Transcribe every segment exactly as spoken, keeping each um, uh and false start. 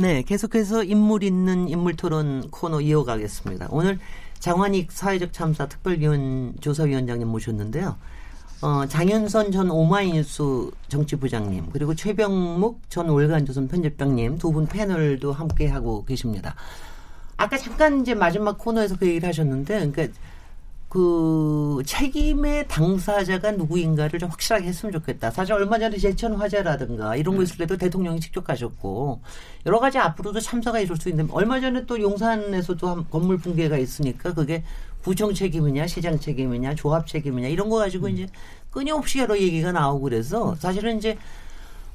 네, 계속해서 인물 있는 인물 토론 코너 이어가겠습니다. 오늘 장환익 사회적 참사 특별위원 조사위원장님 모셨는데요. 어, 장윤선 전 오마이뉴스 정치부장님, 그리고 최병묵 전 월간조선 편집장님 두 분 패널도 함께 하고 계십니다. 아까 잠깐 이제 마지막 코너에서 그 얘기를 하셨는데, 그러니까 그 책임의 당사자가 누구인가를 좀 확실하게 했으면 좋겠다. 사실 얼마 전에 제천 화재라든가 이런 거 있을 때도 대통령이 직접 가셨고, 여러 가지 앞으로도 참사가 있을 수 있는데, 얼마 전에 또 용산에서도 한 건물 붕괴가 있으니까 그게 구청 책임이냐, 시장 책임이냐, 조합 책임이냐, 이런 거 가지고 이제 끊임없이 여러 얘기가 나오고, 그래서 사실은 이제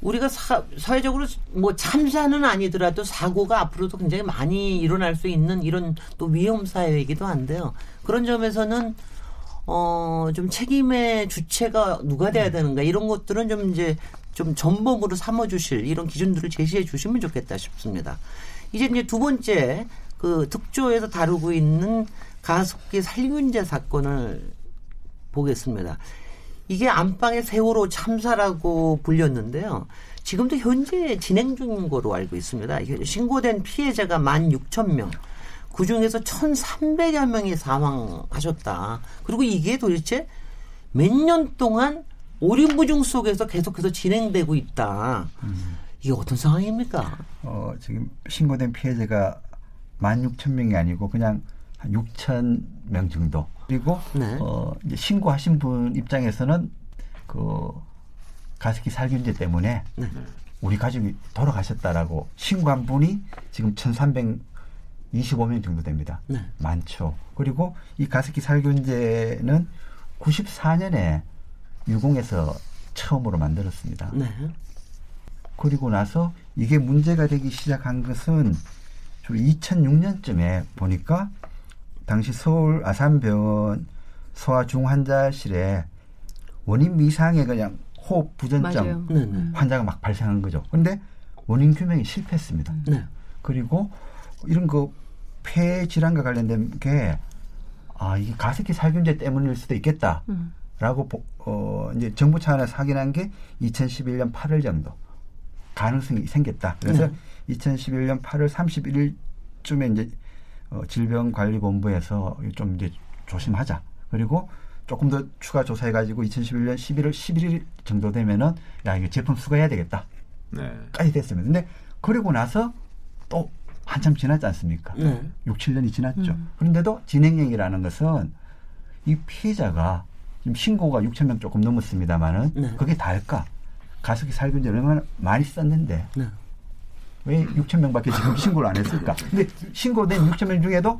우리가 사, 사회적으로 뭐 참사는 아니더라도 사고가 앞으로도 굉장히 많이 일어날 수 있는 이런 또 위험 사회이기도 한데요. 그런 점에서는 어, 좀 책임의 주체가 누가 돼야 되는가, 이런 것들은 좀 이제 좀 전범으로 삼아 주실 이런 기준들을 제시해 주시면 좋겠다 싶습니다. 이제 이제 두 번째 그 특조에서 다루고 있는 가습기 살균제 사건을 보겠습니다. 이게 안방의 세월호 참사라고 불렸는데요. 지금도 현재 진행 중인 거로 알고 있습니다. 신고된 피해자가 만 육천 명, 그중에서 천삼백여 명이 사망하셨다. 그리고 이게 도대체 몇 년 동안 오륜부중 속에서 계속해서 진행되고 있다. 음. 이게 어떤 상황입니까? 어, 지금 신고된 피해자가 만 육천 명이 아니고 그냥 한 육천 명 정도. 그리고 네. 어, 이제 신고하신 분 입장에서는 그 가습기 살균제 때문에 네. 우리 가족이 돌아가셨다라고 신고한 분이 지금 천삼백이십오 명 정도 됩니다. 네. 많죠. 그리고 이 가습기 살균제는 구십사 년에 유공해서 처음으로 만들었습니다. 네. 그리고 나서 이게 문제가 되기 시작한 것은 이천육 년쯤에 보니까 당시 서울 아산병원 소아중환자실에 원인 미상의 그냥 호흡 부전증 환자가 막 발생한 거죠. 그런데 원인 규명이 실패했습니다. 네. 그리고 이런 그 폐 질환과 관련된 게 아, 이게 가습기 살균제 때문일 수도 있겠다라고 음. 어, 이제 정부 차원에서 확인한 게 이천십일 년 팔월 정도 가능성이 생겼다. 그래서 네. 이천십일 년 팔월 삼십일 일쯤에 이제 어, 질병관리본부에서 좀 이제 조심하자. 그리고 조금 더 추가 조사해가지고 이천십일 년 십일월 십일일 정도 되면은 야, 이거 제품 수거해야 되겠다. 네. 까지 됐습니다. 근데 그리고 나서 또 한참 지났지 않습니까? 네. 육, 칠 년이 지났죠. 음. 그런데도 진행형이라는 것은 이 피해자가 지금 신고가 육천 명 조금 넘었습니다만은 네. 그게 다일까? 가습기 살균제를 얼마나 많이 썼는데. 네. 왜 육천 명밖에 지금 신고를 안 했을까? 근데 신고된 육천 명 중에도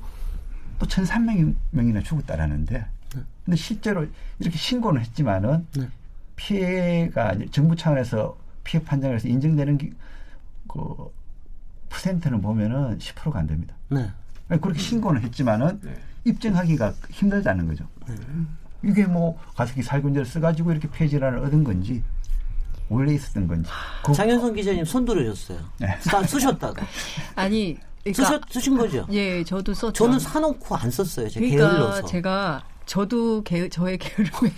또 천삼백 명이나 죽었다라는데, 근데 실제로 이렇게 신고는 했지만은 네. 피해가 정부 차원에서 피해 판정에서 인정되는 기, 그 퍼센트는 보면은 십 퍼센트가 안 됩니다. 네. 그렇게 신고는 했지만은 네. 입증하기가 힘들다는 거죠. 네. 이게 뭐 가습기 살균제를 써가지고 이렇게 폐 질환을 얻은 건지. 원래 있었던 건지. 장윤선 기자님 손 들어줬어요. 네. 다 쓰셨다고. 아니, 그러니까, 쓰셨, 쓰신 거죠? 예, 저도 썼죠. 저는 사놓고 안 썼어요. 제가 그러니까 게을러서. 제가 저도 게, 저의 게으름에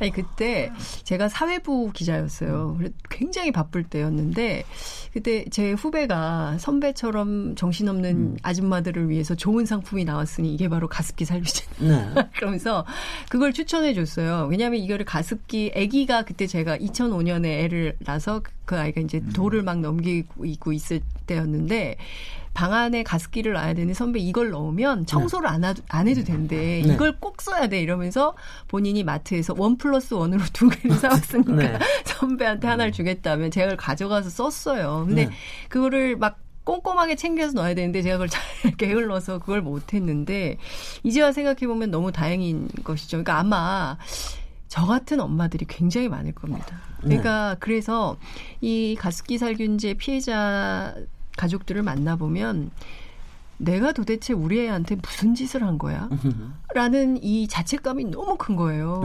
아니 그때 제가 사회부 기자였어요. 굉장히 바쁠 때였는데 그때 제 후배가 선배처럼 정신없는 음. 아줌마들을 위해서 좋은 상품이 나왔으니 이게 바로 가습기 살균제. 네. 그러면서 그걸 추천해 줬어요. 왜냐하면 이거를 가습기 아기가 그때 제가 이천오 년에 애를 낳아서 그 아이가 이제 음. 돌을 막 넘기고 있고 있을 때였는데. 방 안에 가습기를 놔야 되는 선배 이걸 넣으면 청소를 네. 안, 하, 안 해도 된대. 네. 이걸 꼭 써야 돼. 이러면서 본인이 마트에서 원 플러스 원으로 두 개를 사왔으니까 네. 선배한테 하나를 주겠다면 제가 그걸 가져가서 썼어요. 근데 네. 그거를 막 꼼꼼하게 챙겨서 넣어야 되는데 제가 그걸 잘 게을러서 그걸 못했는데 이제와 생각해보면 너무 다행인 것이죠. 그러니까 아마 저 같은 엄마들이 굉장히 많을 겁니다. 그러니까 네. 그래서 이 가습기 살균제 피해자 가족들을 만나보면 내가 도대체 우리 애한테 무슨 짓을 한 거야? 라는 이 자책감이 너무 큰 거예요.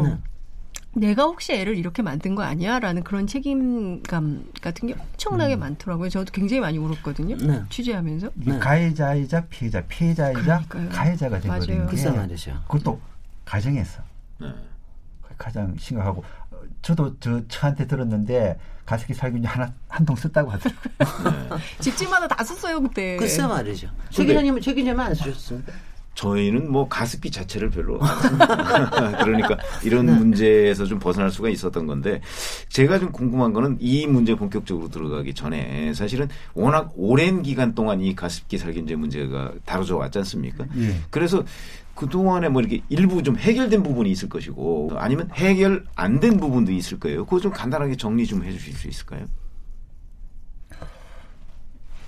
네. 내가 혹시 애를 이렇게 만든 거 아니야? 라는 그런 책임감 같은 게 엄청나게 음. 많더라고요. 저도 굉장히 많이 울었거든요. 네. 취재하면서. 네. 가해자이자 피해자, 피해자이자 그러니까요. 가해자가 되거든요. 맞아요. 그것도 가정에서. 네. 가장 심각하고 저도 저 저한테 들었는데 가습기 살균제 하나 한 통 썼다고 하더라고요. 집집마다 다 썼어요 그때. 글쎄 말이죠. 최 기자님은 최 기자만 안 쓰셨습니까? 저희는 뭐 가습기 자체를 별로 그러니까 이런 문제에서 좀 벗어날 수가 있었던 건데 제가 좀 궁금한 거는 이 문제 본격적으로 들어가기 전에 사실은 워낙 오랜 기간 동안 이 가습기 살균제 문제가 다뤄져 왔지 않습니까? 예. 그래서 그동안에 뭐 이렇게 일부 좀 해결된 부분이 있을 것이고 아니면 해결 안 된 부분도 있을 거예요. 그거 좀 간단하게 정리 좀 해 주실 수 있을까요?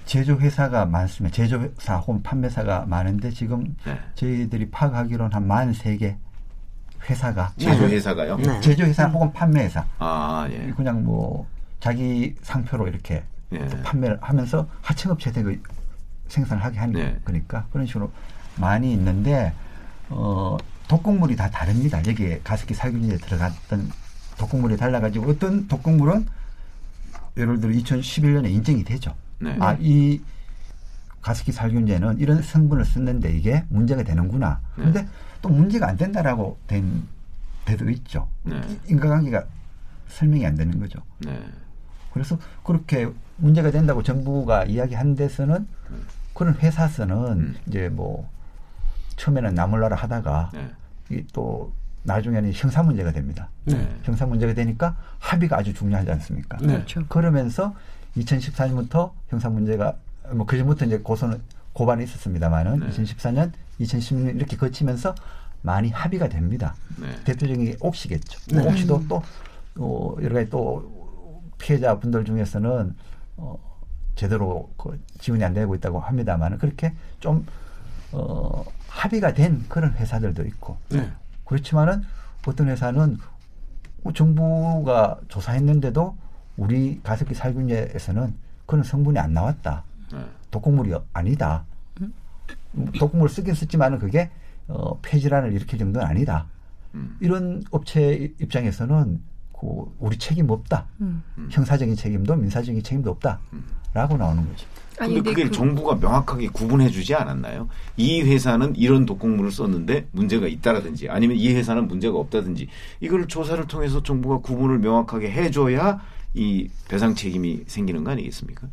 제조회사가 많습니다. 제조회사 혹은 판매사가 많은데 지금 네. 저희들이 파악하기로는 한 만세 개 회사가. 제조회사가요? 네. 제조회사 혹은 판매회사. 아, 예. 그냥 뭐 자기 상표로 이렇게 예. 판매를 하면서 하청업체들이 생산을 하게 하는 예. 거니까 그런 식으로 많이 있는데 어, 독극물이 다 다릅니다. 여기에 가습기 살균제에 들어갔던 독극물이 달라가지고 어떤 독극물은 예를 들어 이천십일 년에 인증이 되죠. 네. 아, 이 가습기 살균제는 이런 성분을 썼는데 이게 문제가 되는구나. 그런데 네. 또 문제가 안 된다라고 된 데도 있죠. 네. 인과관계가 설명이 안 되는 거죠. 네. 그래서 그렇게 문제가 된다고 정부가 이야기한 데서는 네. 그런 회사에서는 음. 이제 뭐 처음에는 나몰라라 하다가 네. 이 또 나중에는 형사 문제가 됩니다. 네. 형사 문제가 되니까 합의가 아주 중요하지 않습니까? 네. 그렇죠. 그러면서 이천십사 년부터 형사 문제가 뭐 그전부터 이제 고소는 고발이 있었습니다만은 네. 이천십사 년, 이천십육 년 이렇게 거치면서 많이 합의가 됩니다. 네. 대표적인 게 옥시겠죠. 네. 옥시도 또 어, 여러 가지 또 피해자분들 중에서는 어, 제대로 그 지원이 안 되고 있다고 합니다만은 그렇게 좀 어, 합의가 된 그런 회사들도 있고 네. 그렇지만은 어떤 회사는 정부가 조사했는데도 우리 가습기 살균제에서는 그런 성분이 안 나왔다. 네. 독극물이 아니다. 음? 독극물을 쓰긴 썼지만 그게 어, 폐질환을 일으킬 정도는 아니다. 음. 이런 업체 입장에서는 그 우리 책임 없다. 음. 형사적인 책임도 민사적인 책임도 없다. 음. 라고 나오는 거죠. 근데 그게 그... 정부가 명확하게 구분해 주지 않았나요? 이 회사는 이런 독극물을 썼는데 문제가 있다라든지 아니면 이 회사는 문제가 없다든지 이걸 조사를 통해서 정부가 구분을 명확하게 해줘야 이 배상 책임이 생기는 거 아니겠습니까?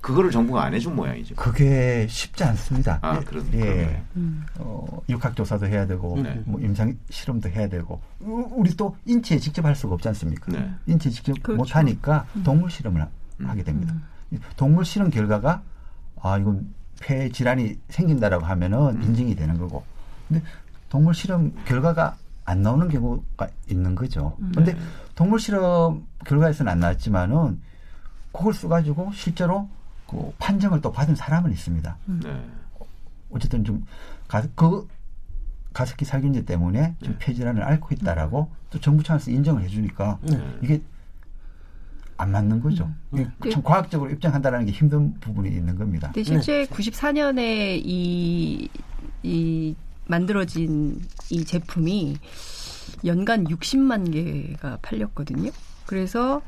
그거를 정부가 안 해준 모양이죠. 그게 쉽지 않습니다. 아, 예, 그런, 예. 그러네요. 음. 어, 육학조사도 해야 되고 네. 뭐 임상실험도 해야 되고 우리 또 인체에 직접 할 수가 없지 않습니까? 네. 인체에 직접 그렇죠. 못하니까 동물실험을 음. 하게 됩니다. 음. 동물실험 결과가 아 이건 폐질환이 생긴다라고 하면은 음. 인증이 되는 거고 근데 동물실험 결과가 안 나오는 경우가 있는 거죠. 그런데 네. 동물 실험 결과에서는 안 나왔지만은 그걸 써가지고 실제로 그 판정을 또 받은 사람은 있습니다. 네. 어쨌든 좀 가스, 그 가습기 살균제 때문에 좀 네. 폐질환을 앓고 있다라고 또 정부 차원에서 인정을 해주니까 네. 이게 안 맞는 거죠. 음. 참 과학적으로 입증한다라는 게 힘든 부분이 있는 겁니다. 근데 실제 네. 구십사 년에 이 이 만들어진 이 제품이 연간 육십만 개가 팔렸거든요. 그래서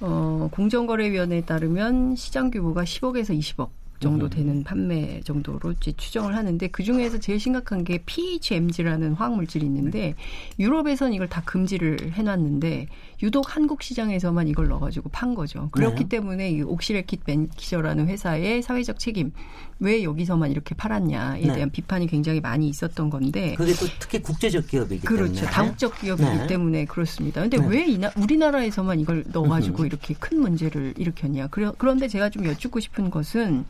어, 공정거래위원회에 따르면 시장 규모가 십억에서 이십억 정도 음. 되는 판매 정도로 이제 추정을 하는데 그중에서 제일 심각한 게 피에이치엠지라는 화학물질이 있는데 유럽에선 이걸 다 금지를 해놨는데 유독 한국 시장에서만 이걸 넣어가지고 판 거죠. 그렇기 네. 때문에 이 옥시레킷 매니저라는 회사의 사회적 책임 왜 여기서만 이렇게 팔았냐에 네. 대한 비판이 굉장히 많이 있었던 건데 그게 또 특히 국제적 기업이기 그렇죠. 때문에 그렇죠. 다국적 기업이기 네. 때문에 그렇습니다. 그런데 네. 왜 이나, 우리나라에서만 이걸 넣어가지고 이렇게 큰 문제를 일으켰냐. 그러, 그런데 제가 좀 여쭙고 싶은 것은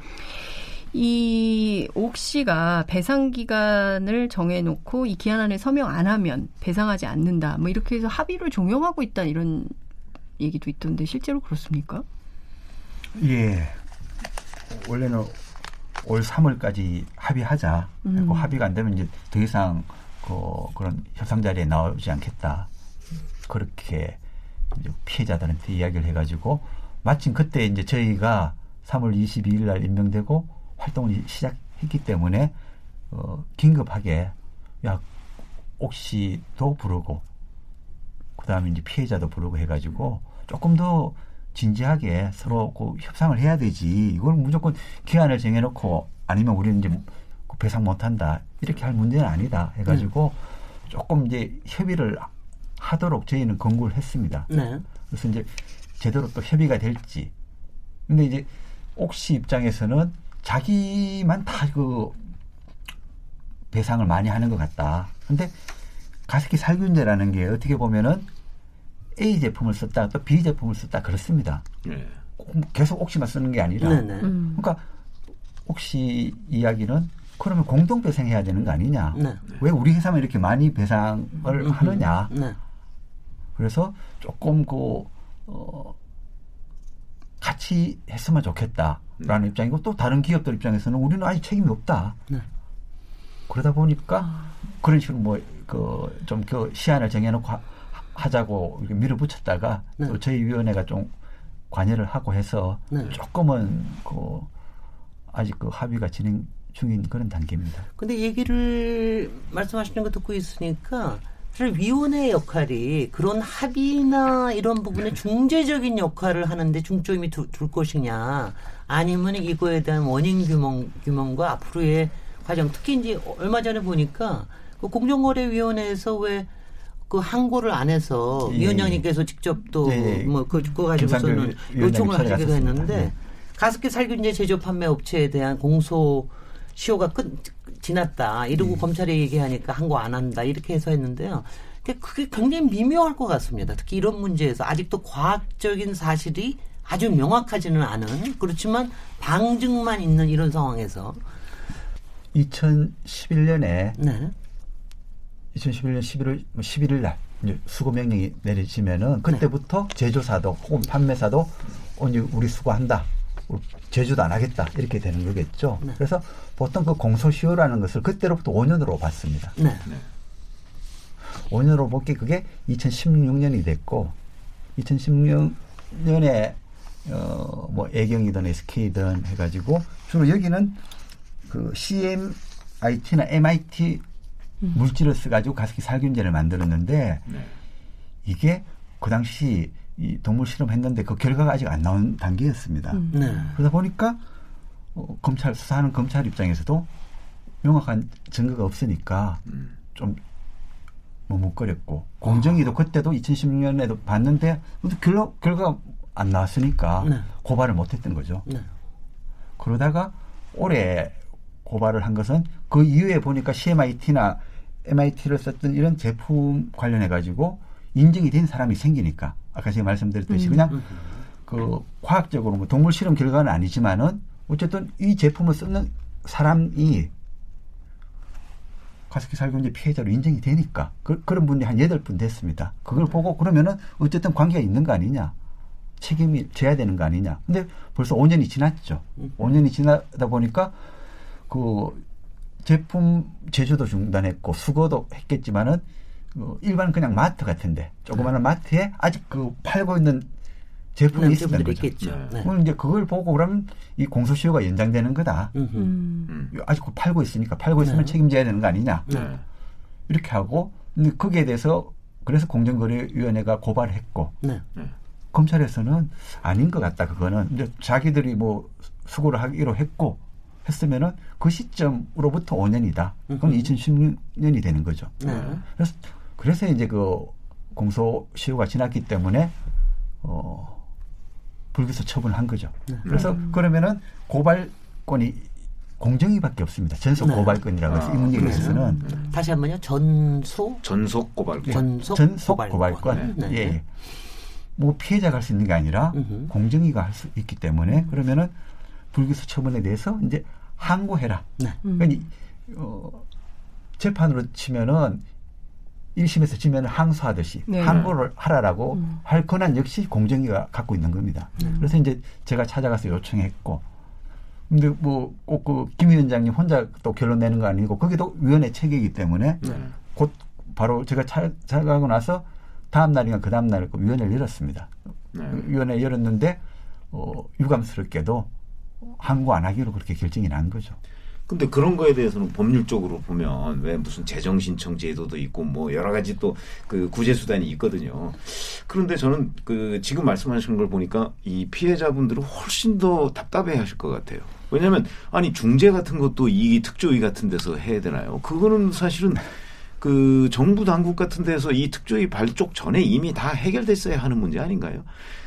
이 옥시가 배상 기간을 정해놓고 이 기한 안에 서명 안 하면 배상하지 않는다. 뭐 이렇게 해서 합의를 종용하고 있다 이런 얘기도 있던데 실제로 그렇습니까? 예. 원래는 올 삼월까지 합의하자. 음. 그 합의가 안 되면 이제 더 이상 그 그런 협상 자리에 나오지 않겠다. 그렇게 이제 피해자들한테 이야기를 해가지고 마침 그때 이제 저희가 삼월 이십이일 날 임명되고 활동을 시작했기 때문에 어, 긴급하게 야 옥시도 부르고 그다음에 이제 피해자도 부르고 해가지고 조금 더 진지하게 서로 그 협상을 해야 되지 이걸 무조건 기한을 정해놓고 아니면 우리는 이제 배상 못한다 이렇게 할 문제는 아니다 해가지고 조금 이제 협의를 하도록 저희는 권고를 했습니다. 네. 그래서 이제 제대로 또 협의가 될지. 근데 이제 옥시 입장에서는 자기만 다 그 배상을 많이 하는 것 같다. 근데 가습기 살균제라는 게 어떻게 보면은 A 제품을 썼다 또 B 제품을 썼다 그렇습니다. 네. 계속 옥시만 쓰는 게 아니라. 네, 네. 음. 그러니까 옥시 이야기는 그러면 공동 배상해야 되는 거 아니냐. 네. 왜 우리 회사만 이렇게 많이 배상을 음. 하느냐. 네. 그래서 조금 그 어, 같이 했으면 좋겠다라는 네. 입장이고 또 다른 기업들 입장에서는 우리는 아예 책임이 없다. 네. 그러다 보니까 그런 식으로 뭐 그 좀 그 시한을 정해놓고 하, 하자고 밀어붙였다가 네. 또 저희 위원회가 좀 관여를 하고 해서 네. 조금은 그 아직 그 합의가 진행 중인 그런 단계입니다. 근데 얘기를 말씀하시는 거 듣고 있으니까. 사실 위원회의 역할이 그런 합의나 이런 부분에 중재적인 역할을 하는데 중점이 두, 둘 것이냐 아니면 이거에 대한 원인 규명, 규명과 앞으로의 과정 특히 이제 얼마 전에 보니까 그 공정거래위원회에서 왜 그 항고를 안 해서 예, 위원장님께서 직접 또 뭐 그 예, 예. 가지고서는 요청을 하시기도 했는데 네. 가습기 살균제 제조 판매 업체에 대한 공소 시효가 끝 지났다. 이러고 음. 검찰에 얘기하니까 항고 안 한다. 이렇게 해서 했는데요. 근데 그게 굉장히 미묘할 것 같습니다. 특히 이런 문제에서 아직도 과학적인 사실이 아주 명확하지는 않은 그렇지만 방증만 있는 이런 상황에서 이천십일 년에 네. 이천십일 년 십일월 십일일 날 수거 명령이 내려지면은 그때부터 네. 제조사도 혹은 판매사도 오늘 우리 수거한다. 제주도 안 하겠다 이렇게 되는 거겠죠. 네. 그래서 보통 그 공소시효라는 것을 그때로부터 오 년으로 봤습니다. 네. 네. 오 년으로 볼게 그게 이천십육 년이 됐고 이천십육 년에 어 뭐 애경이든 에스케이든 해가지고 주로 여기는 그 씨엠아이티나 엠아이티 음. 물질을 써가지고 가습기 살균제를 만들었는데 네. 이게 그 당시 이 동물 실험했는데 그 결과가 아직 안 나온 단계였습니다. 음. 네. 그러다 보니까 어, 검찰 수사하는 검찰 입장에서도 명확한 증거가 없으니까 음. 좀 머뭇거렸고 아. 공정위도 그때도 이천십육 년에도 봤는데 결로, 결과가 안 나왔으니까 네. 고발을 못했던 거죠. 네. 그러다가 올해 고발을 한 것은 그 이후에 보니까 씨엠아이티나 엠아이티를 썼던 이런 제품 관련해 가지고 인증이 된 사람이 생기니까 아까 제가 말씀드렸듯이 음. 그냥 그 과학적으로 뭐 동물 실험 결과는 아니지만은 어쨌든 이 제품을 쓰는 사람이 가습기 살균제 피해자로 인정이 되니까 그, 그런 분이 한 여덟 분 됐습니다. 그걸 보고 그러면은 어쨌든 관계가 있는 거 아니냐 책임이 져야 되는 거 아니냐. 근데 벌써 오 년이 지났죠. 오 년이 지나다 보니까 그 제품 제조도 중단했고 수거도 했겠지만은 일반 그냥 마트 같은데 조그마한 네. 마트에 아직 그 팔고 있는 제품이 네, 있었던 거죠. 있겠죠. 네. 그럼 이제 그걸 보고 그러면 이 공소시효가 연장되는 거다. 음. 아직 그 팔고 있으니까 팔고 있으면 네. 책임져야 되는 거 아니냐. 네. 이렇게 하고 근데 거기에 대해서 그래서 공정거래위원회가 고발을 했고 네. 검찰에서는 아닌 것 같다. 그거는 근데 자기들이 뭐 수고를 하기로 했고 했으면은 그 시점으로부터 오 년이다. 그건 음흠. 이천십육 년이 되는 거죠. 네. 그래서 그래서 이제 그 공소시효가 지났기 때문에 어, 불기소 처분한 거죠. 네. 그래서 음. 그러면은 고발권이 공정위밖에 없습니다. 전속 네. 고발권이라고 해서 아, 이 문제에 있어서는 네. 다시 한번요. 전소 전속 고발권. 전속, 전속 고발권. 고발권. 네. 예. 네. 뭐 피해자가 할 수 있는 게 아니라 음흠. 공정위가 할 수 있기 때문에 그러면은 불기소 처분에 대해서 이제 항고해라. 네. 그러니까 어, 재판으로 치면은 일 심에서 치면 항소하듯이 네. 항고를 하라라고 음. 할 권한 역시 공정위가 갖고 있는 겁니다. 네. 그래서 이제 제가 찾아가서 요청했고, 근데 뭐 꼭 그 김 위원장님 혼자 또 결론 내는 거 아니고 거기도 위원회 체계이기 때문에 네. 곧 바로 제가 차, 찾아가고 나서 다음 날이나 그 다음 날 그 위원회를 열었습니다. 네. 위원회 열었는데 어, 유감스럽게도 항고 안 하기로 그렇게 결정이 난 거죠. 근데 그런 거에 대해서는 법률적으로 보면 왜 무슨 재정신청 제도도 있고 뭐 여러 가지 또 그 구제 수단이 있거든요. 그런데 저는 그 지금 말씀하시는 걸 보니까 이 피해자분들은 훨씬 더 답답해하실 것 같아요. 왜냐하면 아니 중재 같은 것도 이 특조위 같은 데서 해야 되나요? 그거는 사실은 그 정부 당국 같은 데서 이 특조위 발족 전에 이미 다 해결됐어야 하는 문제 아닌가요?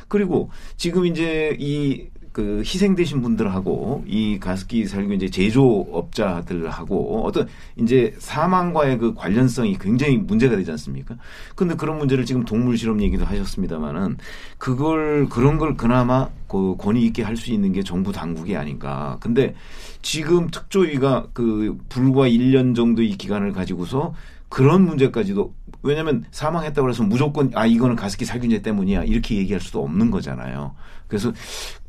그리고 지금 이제 이 그 희생되신 분들하고 이 가습기 살균 이제 제조업자들하고 어떤 이제 사망과의 그 관련성이 굉장히 문제가 되지 않습니까? 근데 그런 문제를 지금 동물 실험 얘기도 하셨습니다만은 그걸 그런 걸 그나마 그 권위 있게 할 수 있는 게 정부 당국이 아닌가. 근데 지금 특조위가 그 불과 일 년 정도 이 기간을 가지고서 그런 문제까지도 왜냐하면 사망했다고 해서 무조건 아 이거는 가습기 살균제 때문이야 이렇게 얘기할 수도 없는 거잖아요. 그래서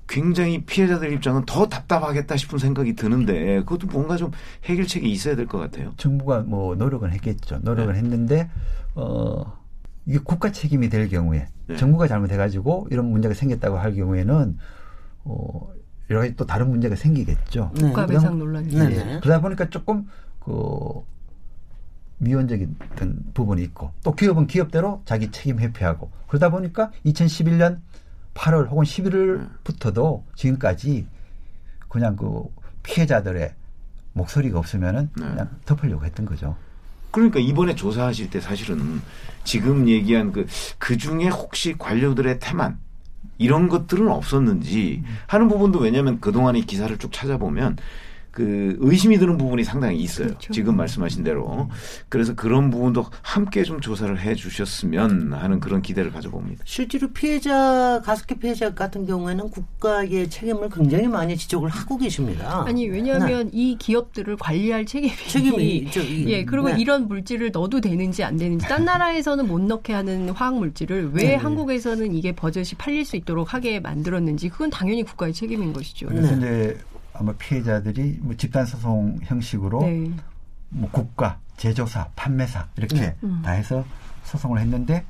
굉장히 피해자들 입장은 더 답답하겠다 싶은 생각이 드는데 그것도 뭔가 좀 해결책이 있어야 될 것 같아요. 정부가 뭐 노력은 했겠죠. 노력은 네. 했는데 어, 이게 국가 책임이 될 경우에 네. 정부가 잘못해가지고 이런 문제가 생겼다고 할 경우에는 어, 여러 가지 또 다른 문제가 생기겠죠. 네. 국가 배상 논란이. 네. 네. 그러다 보니까 조금 그 미온적인 부분이 있고 또 기업은 기업대로 자기 책임 회피하고 그러다 보니까 이천십일 년 팔월 혹은 십일월부터도 지금까지 그냥 그 피해자들의 목소리가 없으면은 그냥 네. 덮으려고 했던 거죠. 그러니까 이번에 조사하실 때 사실은 지금 얘기한 그, 그 중에 혹시 관료들의 태만 이런 것들은 없었는지 하는 부분도 왜냐하면 그동안의 기사를 쭉 찾아보면 그 의심이 드는 부분이 상당히 있어요. 그렇죠. 지금 말씀하신 대로. 그래서 그런 부분도 함께 좀 조사를 해 주셨으면 하는 그런 기대를 가져봅니다. 실제로 피해자, 가습기 피해자 같은 경우에는 국가의 책임을 굉장히 많이 지적을 하고 계십니다. 아니, 왜냐하면 네. 이 기업들을 관리할 책임이. 책임이 있죠. 예, 그리고 네. 이런 물질을 넣어도 되는지 안 되는지. 딴 나라에서는 못 넣게 하는 화학물질을 왜 네. 한국에서는 이게 버젓이 팔릴 수 있도록 하게 만들었는지 그건 당연히 국가의 책임인 것이죠. 그래서 네. 아마 피해자들이 뭐 집단 소송 형식으로 네. 뭐 국가, 제조사, 판매사 이렇게 네. 다 해서 소송을 했는데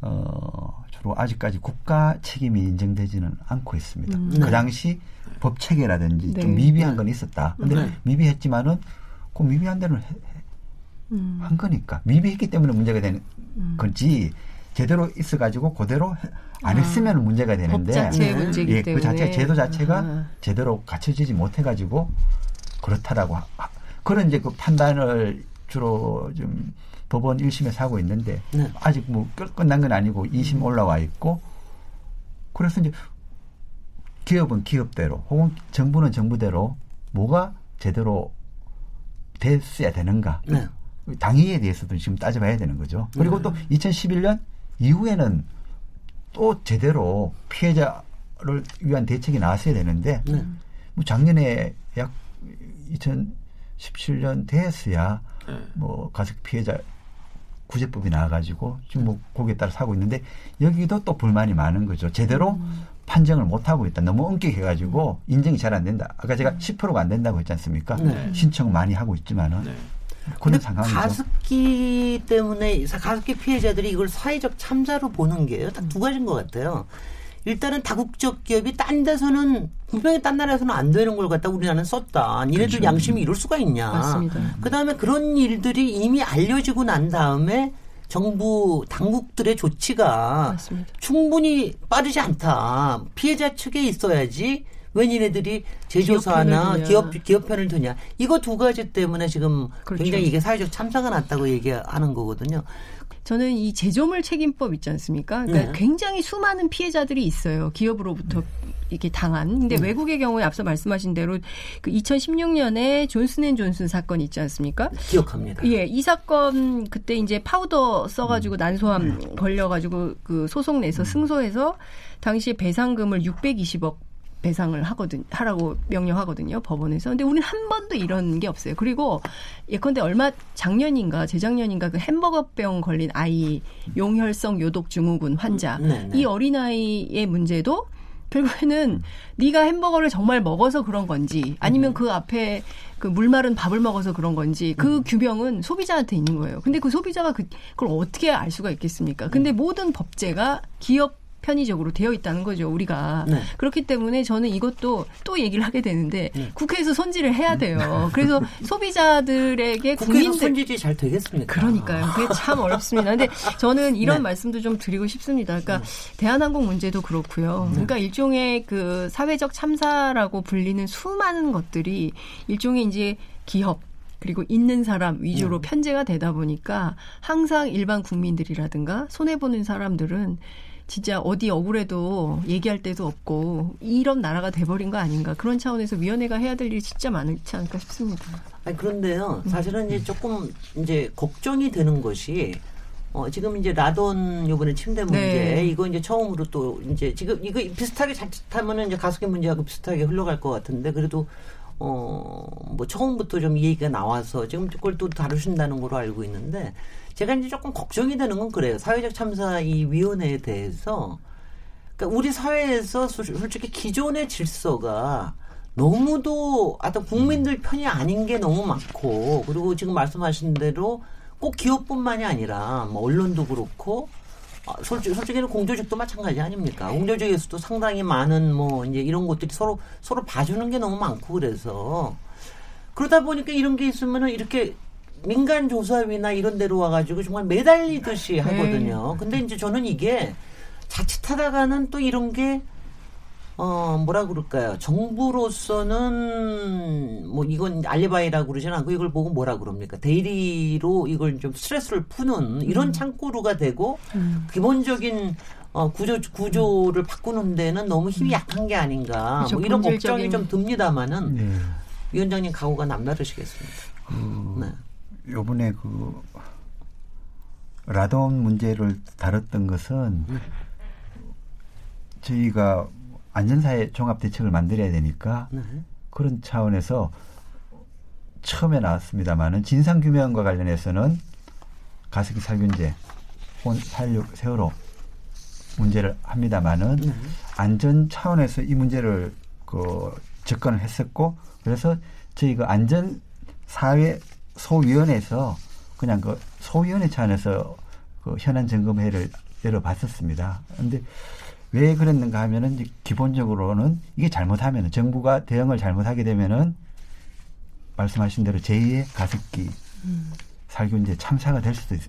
어, 주로 아직까지 국가 책임이 인정되지는 않고 있습니다. 음. 네. 그 당시 법 체계라든지 네. 좀 미비한 건 있었다. 근데 네. 미비했지만은 그 미비한 대로 해, 음. 한 거니까 미비했기 때문에 문제가 되는 음. 거지. 제대로 있어가지고 그대로 안 했으면 아, 문제가 되는데 법 자체의 문제이기 예, 때문에. 그 자체 제도 자체가 아. 제대로 갖춰지지 못해가지고 그렇다라고 하, 그런 이제 그 판단을 주로 좀 법원 일 심에서 하고 있는데 네. 아직 뭐 끝난 건 아니고 이 심 올라와 있고 그래서 이제 기업은 기업대로 혹은 정부는 정부대로 뭐가 제대로 됐어야 되는가 네. 당위에 대해서도 지금 따져봐야 되는 거죠. 그리고 네. 또 이천십일 년 이후에는 또 제대로 피해자를 위한 대책이 나왔어야 되는데 네. 뭐 작년에 약 이천십칠 년 됐어야 네. 뭐 가습 피해자 구제법이 나와가지고 지금 뭐 거기에 따라서 하고 있는데 여기도 또 불만이 많은 거죠. 제대로 음. 판정을 못하고 있다. 너무 엄격해가지고 인정이 잘 안 된다. 아까 제가 십 퍼센트가 안 된다고 했지 않습니까? 네. 신청 많이 하고 있지만은 네. 근데 가습기 때문에 가습기 피해자들이 이걸 사회적 참사로 보는 게요. 딱 두 가지인 것 같아요. 일단은 다국적 기업이 딴 데서는 분명히 딴 나라에서는 안 되는 걸 갖다 우리나라는 썼다. 니네들 그렇죠. 양심이 이럴 수가 있냐. 맞습니다. 그다음에 그런 일들이 이미 알려지고 난 다음에 정부 당국들의 조치가 맞습니다. 충분히 빠르지 않다. 피해자 측에 있어야지. 왜 니네들이 제조사나 기업, 기업 편을 드냐. 이거 두 가지 때문에 지금 그렇죠. 굉장히 이게 사회적 참사가 났다고 얘기하는 거거든요. 저는 이 제조물 책임법 있지 않습니까? 그러니까 네. 굉장히 수많은 피해자들이 있어요. 기업으로부터 네. 이렇게 당한. 근데 네. 외국의 경우에 앞서 말씀하신 대로 그 이천십육 년에 존슨앤존슨 사건 있지 않습니까? 기억합니다. 예, 이 사건 그때 이제 파우더 써가지고 음. 난소암 네. 걸려가지고 그 소송 내서 음. 승소해서 당시에 배상금을 육백이십억 배상을 하거든, 하라고 명령하거든요, 법원에서. 근데 우리는 한 번도 이런 게 없어요. 그리고 예컨대 얼마 작년인가 재작년인가 그 햄버거병 걸린 아이 용혈성 요독 증후군 환자 네, 네. 이 어린아이의 문제도 결국에는 네가 햄버거를 정말 먹어서 그런 건지 아니면 그 앞에 그 물마른 밥을 먹어서 그런 건지 그 음. 규명은 소비자한테 있는 거예요. 근데 그 소비자가 그걸 어떻게 알 수가 있겠습니까? 근데 모든 법제가 기업 편의적으로 되어 있다는 거죠, 우리가. 네. 그렇기 때문에 저는 이것도 또 얘기를 하게 되는데 네. 국회에서 손질을 해야 돼요. 그래서 소비자들에게 국민들. 국회에서 손질이 잘 되겠습니까? 그러니까요. 그게 참 어렵습니다. 근데 저는 이런 네. 말씀도 좀 드리고 싶습니다. 그러니까 네. 대한항공 문제도 그렇고요. 네. 그러니까 일종의 그 사회적 참사라고 불리는 수많은 것들이 일종의 이제 기업, 그리고 있는 사람 위주로 음. 편제가 되다 보니까 항상 일반 국민들이라든가 손해보는 사람들은 진짜 어디 억울해도 얘기할 데도 없고 이런 나라가 돼버린 거 아닌가. 그런 차원에서 위원회가 해야 될 일이 진짜 많지 않을까 싶습니다. 아니, 그런데요. 사실은 이제 조금 이제 걱정이 되는 것이 어, 지금 이제 라돈 요번에 침대 문제 네. 이거 이제 처음으로 또 이제 지금 이거 비슷하게 잘못하면은 이제 가습기 문제하고 비슷하게 흘러갈 것 같은데 그래도 어, 뭐 처음부터 좀 이 얘기가 나와서 지금 그걸 또 다루신다는 걸로 알고 있는데 제가 이제 조금 걱정이 되는 건 그래요. 사회적 참사 이 위원회에 대해서 그러니까 우리 사회에서 솔직히 기존의 질서가 너무도 어떤 국민들 편이 아닌 게 너무 많고 그리고 지금 말씀하신 대로 꼭 기업뿐만이 아니라 뭐 언론도 그렇고 아, 솔직히, 솔직히는 공조직도 마찬가지 아닙니까? 공조직에서도 상당히 많은 뭐 이제 이런 것들이 서로 서로 봐주는 게 너무 많고 그래서 그러다 보니까 이런 게 있으면은 이렇게 민간 조사위나 이런 데로 와가지고 정말 매달리듯이 하거든요. 근데 이제 저는 이게 자칫하다가는 또 이런 게 어 뭐라 그럴까요? 정부로서는 뭐 이건 알리바이라고 그러진 않고 이걸 보고 뭐라 그럽니까? 대리로 이걸 좀 스트레스를 푸는 이런 음. 창구루가 되고 음. 기본적인 어 구조 구조를 음. 바꾸는 데는 너무 힘이 음. 약한 게 아닌가. 그렇죠, 뭐 이런 걱정이 좀 듭니다만은 네. 위원장님 각오가 남다르시겠습니다. 그 네. 이번에 그 라돈 문제를 다뤘던 것은 음. 저희가 안전사회 종합대책을 만들어야 되니까 네. 그런 차원에서 처음에 나왔습니다만은 진상규명과 관련해서는 가습기 살균제, 혼산육, 세월호 문제를 합니다만은 네. 안전 차원에서 이 문제를 그 접근을 했었고 그래서 저희 그 안전사회 소위원회에서 그냥 그 소위원회 차원에서 그 현안 점검회를 열어봤었습니다. 그런데 왜 그랬는가 하면은 이제 기본적으로는 이게 잘못하면은 정부가 대응을 잘못하게 되면은 말씀하신 대로 제이의 가습기 음. 살균제 참사가 될 수도 있,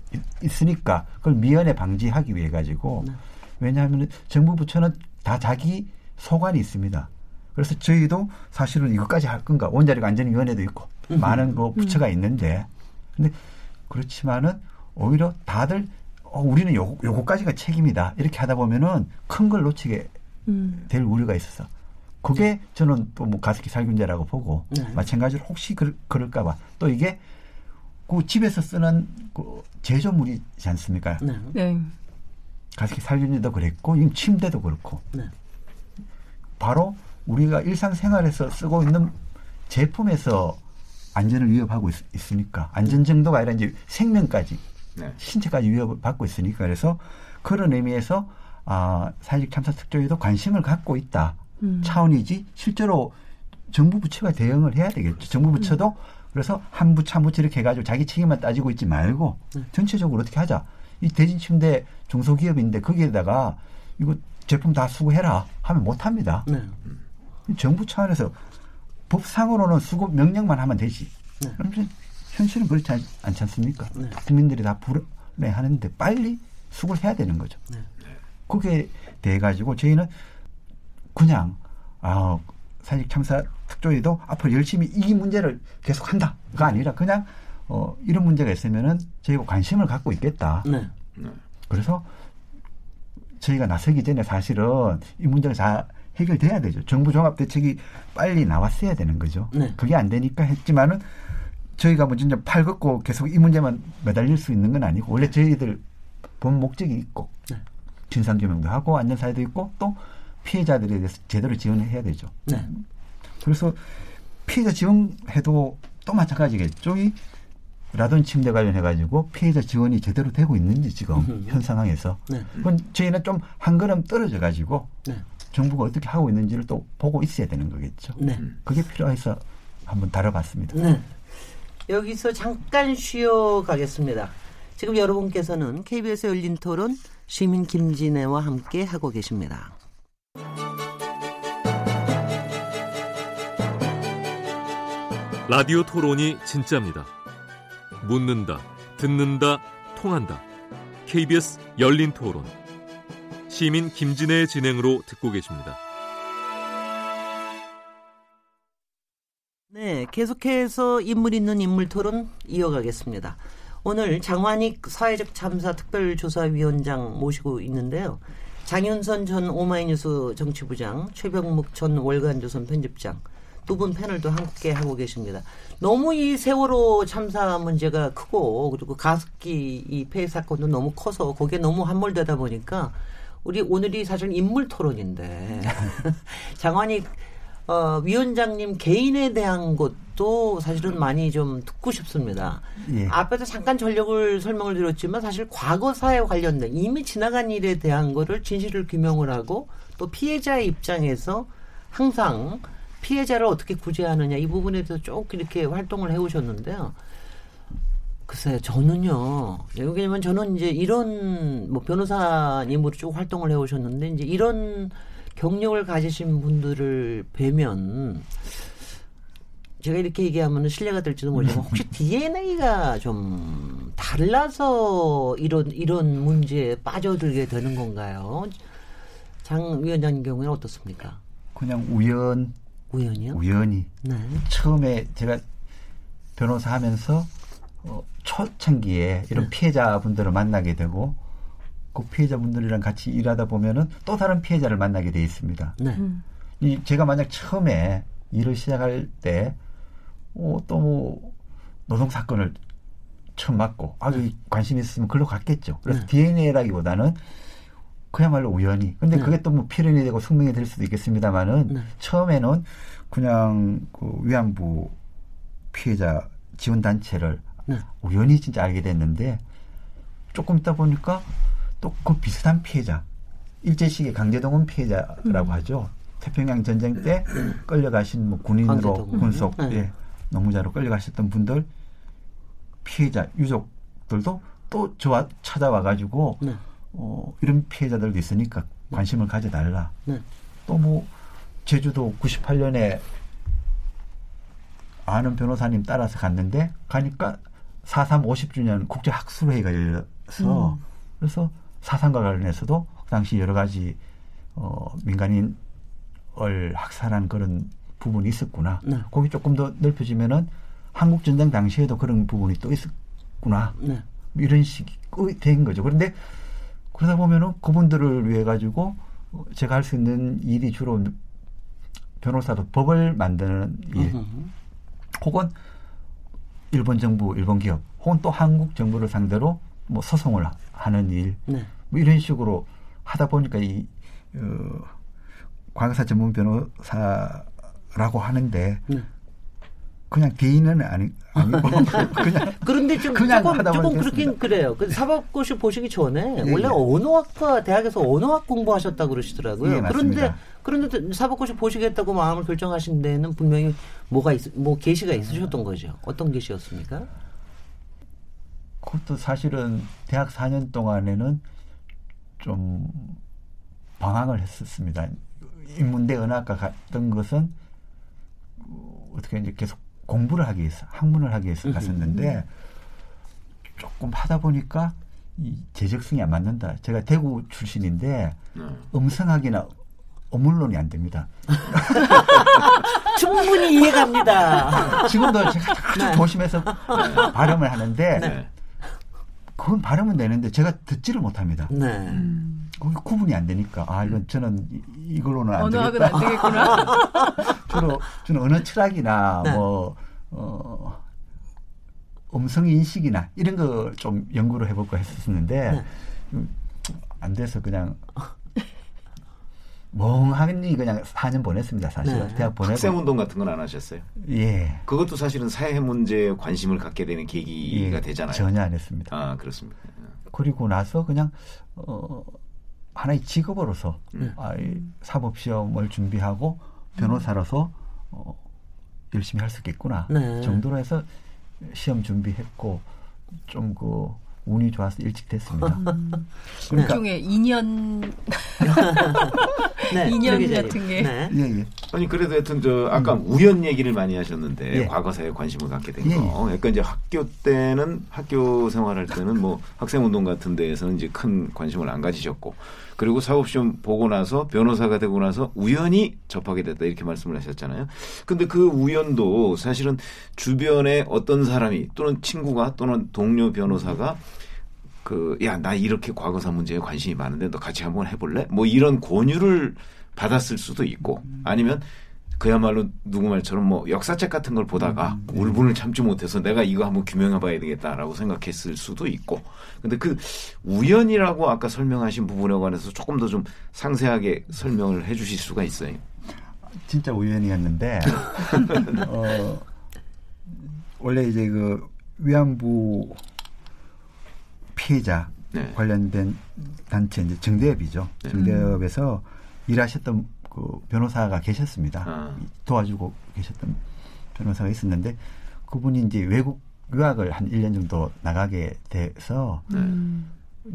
있으니까 그걸 미연에 방지하기 위해 가지고 네. 왜냐하면 정부 부처는 다 자기 소관이 있습니다. 그래서 저희도 사실은 이것까지 할 건가 원자력 안전위원회도 있고 음. 많은 그 부처가 음. 있는데 근데 그렇지만은 오히려 다들 어, 우리는 요, 요거까지가 책임이다. 이렇게 하다 보면은 큰 걸 놓치게 음. 될 우려가 있어서. 그게 저는 또 뭐 가습기 살균제라고 보고, 네. 마찬가지로 혹시 그럴, 그럴까봐. 또 이게 그 집에서 쓰는 그 제조물이지 않습니까? 네. 네. 가습기 살균제도 그랬고, 지금 침대도 그렇고. 네. 바로 우리가 일상생활에서 쓰고 있는 제품에서 안전을 위협하고 있, 있으니까. 안전 정도가 아니라 이제 생명까지. 네. 신체까지 위협을 받고 있으니까 그래서 그런 의미에서 아, 사회적 참사 특조위도 관심을 갖고 있다 음. 차원이지 실제로 정부 부처가 대응을 해야 되겠죠. 정부 부처도 음. 그래서 한 부처 한 부처 이렇게 해가지고 자기 책임만 따지고 있지 말고 음. 전체적으로 어떻게 하자. 이 대진 침대 중소기업인데 거기에다가 이거 제품 다 수거해라 하면 못합니다. 네. 정부 차원에서 법상으로는 수거 명령만 하면 되지. 네. 현실은 그렇지 않, 않지 않습니까? 네. 국민들이 다 불안해하는데 빨리 수고를 해야 되는 거죠. 네. 그게 돼가지고 저희는 그냥 아, 사회적 참사 특조위도 앞으로 열심히 이 문제를 계속한다가 아니라 그냥 어, 이런 문제가 있으면은 저희가 관심을 갖고 있겠다. 네. 네. 그래서 저희가 나서기 전에 사실은 이 문제를 잘 해결돼야 되죠. 정부 종합대책이 빨리 나왔어야 되는 거죠. 네. 그게 안 되니까 했지만은 저희가 뭐 진짜 팔 걷고 계속 이 문제만 매달릴 수 있는 건 아니고 원래 저희들 본 목적이 있고 네. 진상규명도 하고 안전사회도 있고 또 피해자들에 대해서 제대로 지원해야 되죠. 네. 그래서 피해자 지원해도 또 마찬가지겠죠. 이 라돈 침대 관련해가지고 피해자 지원이 제대로 되고 있는지 지금 음흠. 현 상황에서 네. 그건 저희는 좀 한 걸음 떨어져가지고 네. 정부가 어떻게 하고 있는지를 또 보고 있어야 되는 거겠죠. 네. 그게 필요해서 한번 다뤄봤습니다. 네. 여기서 잠깐 쉬어가겠습니다. 지금 여러분께서는 케이비에스 열린 토론 시민 김진애와 함께 하고 계십니다. 라디오 토론이 진짜입니다. 묻는다, 듣는다, 통한다. 케이비에스 열린 토론 시민 김진애의 진행으로 듣고 계십니다. 네, 계속해서 인물 있는 인물 토론 이어가겠습니다. 오늘 장환익 사회적 참사 특별조사위원장 모시고 있는데요. 장윤선 전 오마이뉴스 정치부장, 최병묵 전 월간조선 편집장 두 분 패널도 함께 하고 계십니다. 너무 이 세월호 참사 문제가 크고 그리고 가습기 이 폐해 사건도 너무 커서 거기에 너무 함몰되다 보니까 우리 오늘이 사실 인물 토론인데 장환익 어, 위원장님 개인에 대한 것도 사실은 많이 좀 듣고 싶습니다. 예. 앞에서 잠깐 전력을 설명을 드렸지만 사실 과거사에 관련된 이미 지나간 일에 대한 거를 진실을 규명을 하고 또 피해자의 입장에서 항상 피해자를 어떻게 구제하느냐 이 부분에 대해서 쭉 이렇게 활동을 해오셨는데요. 글쎄요, 저는요. 왜냐면 저는 이제 이런 뭐 변호사님으로 쭉 활동을 해오셨는데 이제 이런 경력을 가지신 분들을 뵈면 제가 이렇게 얘기하면 신뢰가 될지도 모르지만 혹시 디엔에이가 좀 달라서 이런 이런 문제에 빠져들게 되는 건가요? 장 위원장님 경우에는 어떻습니까? 그냥 우연. 우연이요? 우연히. 네. 처음에 제가 변호사 하면서 어, 초창기에 이런 네. 피해자분들을 만나게 되고 그 피해자분들이랑 같이 일하다 보면은 또 다른 피해자를 만나게 돼 있습니다. 네. 음. 이 제가 만약 처음에 일을 시작할 때 또 뭐 노동 사건을 처음 맡고 아주 네. 관심이 있으면 글로 갔겠죠. 그래서 네. 디엔에이라기보다는 그야말로 우연히. 근데 네. 그게 또 뭐 필연이 되고 숙명이 될 수도 있겠습니다만은 네. 처음에는 그냥 그 위안부 피해자 지원 단체를 네. 우연히 진짜 알게 됐는데 조금 있다 보니까. 또 그 비슷한 피해자, 일제시기 강제동원 피해자라고 음. 하죠. 태평양 전쟁 때 끌려가신 뭐 군인으로 강제동원. 군속 네. 예, 노무자로 끌려가셨던 분들 피해자 유족들도 또 저와 찾아와가지고 네. 어, 이런 피해자들도 있으니까 관심을 네. 가져달라. 네. 또 뭐 제주도 구십팔 년에 아는 변호사님 따라서 갔는데 가니까 사삼 오십 주년 국제학술회의가 열려서 음. 그래서 사상과 관련해서도 그 당시 여러 가지 어, 민간인을 학살한 그런 부분이 있었구나. 네. 거기 조금 더 넓혀지면은 한국전쟁 당시에도 그런 부분이 또 있었구나. 네. 이런 식이 된 거죠. 그런데 그러다 보면은 그분들을 위해 가지고 제가 할 수 있는 일이 주로 변호사도 법을 만드는 일, 으흠. 혹은 일본 정부, 일본 기업, 혹은 또 한국 정부를 상대로 뭐 소송을 하는 일, 네. 뭐 이런 식으로 하다 보니까 이 어, 과거사 전문 변호사라고 하는데 네. 그냥 개인은 아니, 아니고 그냥 그런데 좀 그냥 조금, 조금 그렇긴 그래요. 사법고시 보시기 전에 네, 원래 네. 언어학과 대학에서 언어학 공부하셨다고 그러시더라고요. 네, 그런데 그런데 사법고시 보시겠다고 마음을 결정하신 데는 분명히 뭐가 있, 뭐 계시가 있으셨던 거죠. 어떤 계시였습니까? 그것도 사실은 대학 사 년 동안에는 좀 방황을 했었습니다. 인문대 언어학과 갔던 것은 어떻게 이제 계속 공부를 하기 위해서, 학문을 하기 위해서 갔었는데 조금 하다 보니까 이 제적성이 안 맞는다. 제가 대구 출신인데 음성학이나 어물론이 안 됩니다. 충분히 이해갑니다. 지금도 제가 아주 네. 조심해서 발음을 하는데 네. 그건 발음은 되는데 제가 듣지를 못합니다. 네. 음. 구분이 안 되니까 아 이건 저는 이걸로는 안 되겠다. 언어학은 안 되겠구나. 주로 저는 언어 철학이나 네. 뭐 어, 음성 인식이나 이런 거 좀 연구를 해볼까 했었는데 네. 안 돼서 그냥 멍하니 그냥 사 년 보냈습니다. 사실은 네. 대학 보내고 학생운동 같은 건 안 하셨어요? 예. 그것도 사실은 사회 문제에 관심을 갖게 되는 계기가 예. 되잖아요. 전혀 안 했습니다. 아 그렇습니다. 그리고 나서 그냥 어, 하나의 직업으로서 음. 아, 사법시험을 준비하고 변호사로서 어, 열심히 할 수 있겠구나 네. 정도로 해서 시험 준비했고 좀 그 운이 좋아서 일찍 됐습니다. 그러니까, 그중에 이 년 네, 인연 같은 게. 네. 예, 예. 아니 그래도 하여튼 저 아까 음. 우연 얘기를 많이 하셨는데 예. 과거사에 관심을 갖게 된 예. 거. 그러니까 이제 학교 때는 학교 생활할 때는 뭐 학생운동 같은 데에서는 이제 큰 관심을 안 가지셨고 그리고 사법시험 보고 나서 변호사가 되고 나서 우연히 접하게 됐다 이렇게 말씀을 하셨잖아요. 근데 그 우연도 사실은 주변에 어떤 사람이 또는 친구가 또는 동료 변호사가 그, 야, 나 이렇게 과거사 문제에 관심이 많은데 너 같이 한번 해볼래? 뭐 이런 권유를 받았을 수도 있고 아니면 그야말로 누구 말처럼 뭐 역사책 같은 걸 보다가 음, 네. 울분을 참지 못해서 내가 이거 한번 규명해봐야 되겠다라고 생각했을 수도 있고 근데 그 우연이라고 아까 설명하신 부분에 관해서 조금 더 좀 상세하게 설명을 해 주실 수가 있어요. 진짜 우연이었는데 어, 원래 이제 그 위안부 피해자 네. 관련된 단체 이제 증대협이죠. 네. 증대협에서 일하셨던 그 변호사가 계셨습니다. 아. 도와주고 계셨던 변호사가 있었는데 그분이 이제 외국 유학을 한 일 년 정도 나가게 돼서 네.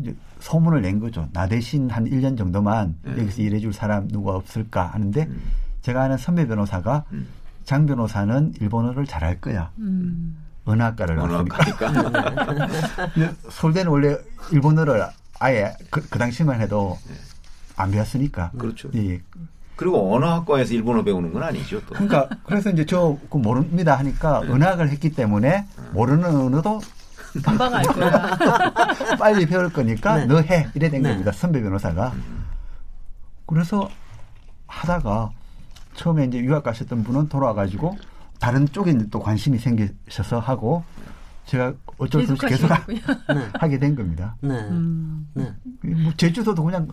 이제 소문을 낸 거죠. 나 대신 한 일 년 정도만 네. 여기서 일해줄 사람 누가 없을까 하는데 음. 제가 아는 선배 변호사가 음. 장 변호사는 일본어를 잘할 거야. 음. 언어학과를 갔으니까. 서울대는 원래 일본어를 아예 그, 그 당시만 해도 네. 안 배웠으니까. 그렇죠. 예. 그리고 언어학과에서 일본어 배우는 건 아니죠. 또. 그러니까 그래서 이제 저 모릅니다 하니까 네. 언어학을 했기 때문에 모르는 언어도 금방 알 거야. 빨리 배울 거니까 네. 너 해. 이래 된 네. 겁니다. 선배 변호사가. 음. 그래서 하다가 처음에 이제 유학 가셨던 분은 돌아와가지고 다른 쪽에 또 관심이 생기셔서 하고 제가 어쩔 수 없이 계속 하, 네. 하게 된 겁니다. 네. 음. 네. 뭐 제주도도 그냥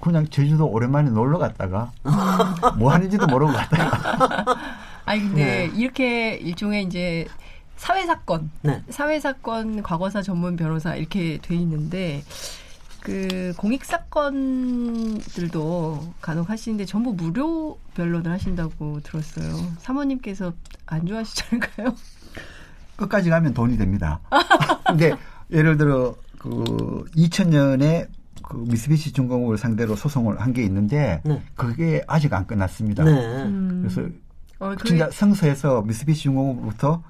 그냥 제주도 오랜만에 놀러 갔다가 뭐 하는지도 모르고 갔다가. 아니 근데 네. 이렇게 일종의 이제 사회 사건, 네. 사회 사건 과거사 전문 변호사 이렇게 돼 있는데. 그 공익 사건들도 간혹 하시는데 전부 무료 변론을 하신다고 들었어요. 사모님께서 안 좋아하시지 않을까요? 끝까지 가면 돈이 됩니다. 근데 예를 들어 그 이천 년에 그 미쓰비시 중공업을 상대로 소송을 한 게 있는데 네. 그게 아직 안 끝났습니다. 네. 음. 그래서 어, 그게... 진짜 성서에서 미쓰비시 중공업부터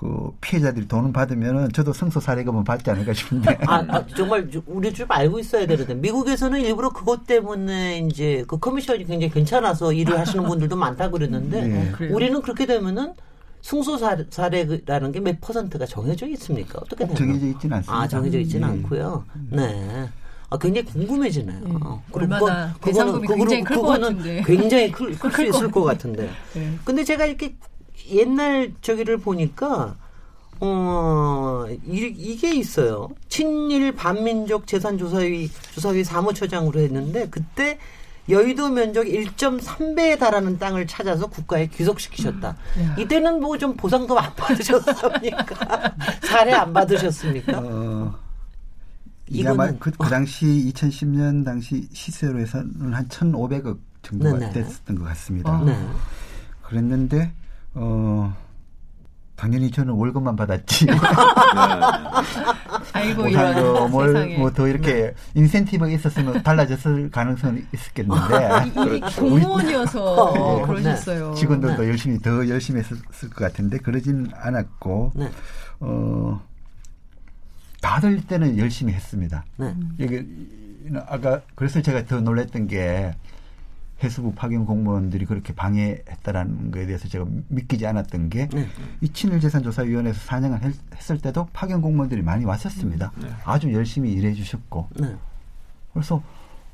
그 피해자들이 돈을 받으면은 저도 성소 살해금은 받지 않을까 싶은데. 아, 아 정말 우리 좀 알고 있어야 되는데 미국에서는 일부러 그것 때문에 이제 그 커미션이 굉장히 괜찮아서 일을 하시는 분들도 많다 그랬는데 네. 우리는 그렇게 되면은 승소 사례라는 게 몇 퍼센트가 정해져 있습니까? 어떻게 되나요? 정해져 있지는 않습니다. 아 정해져 있지는 네. 않고요. 네. 아, 굉장히 궁금해지네요. 네. 얼마나 그건, 배상금이 그거는, 굉장히 클 것 같은데. 굉장히 클 수 있을 것 같은데. 네. 근데 제가 이렇게. 옛날 저기를 보니까 어, 이, 이게 있어요. 친일 반민족 재산조사위 조사위 사무처장으로 했는데 그때 여의도 면적 일 점 삼 배에 달하는 땅을 찾아서 국가에 귀속시키셨다. 야. 이때는 뭐 좀 보상도 안 받으셨습니까? 사례 안 받으셨습니까? 어, 이거는 그, 그 당시 이천십 년 당시 시세로 해서는 한 천오백억 정도가 네네. 됐었던 것 같습니다. 아. 네. 그랬는데 어 당연히 저는 월급만 받았지. 네. 아이고 이런 뭐, 세상에. 뭐 더 이렇게 네. 인센티브가 있었으면 달라졌을 가능성은 있었겠는데. 이게 공무원이어서 네. 그러셨어요. 직원들도 네. 열심히 더 열심히 했을 것 같은데 그러진 않았고 네. 어 다들 때는 열심히 했습니다. 네. 이게 아까 그래서 제가 더 놀랐던 게. 해수부 파견 공무원들이 그렇게 방해했다라는 거에 대해서 제가 믿기지 않았던 게 이 친일재산조사위원회에서 사냥을 했, 했을 때도 파견 공무원들이 많이 왔었습니다. 네. 아주 열심히 일해 주셨고 네. 그래서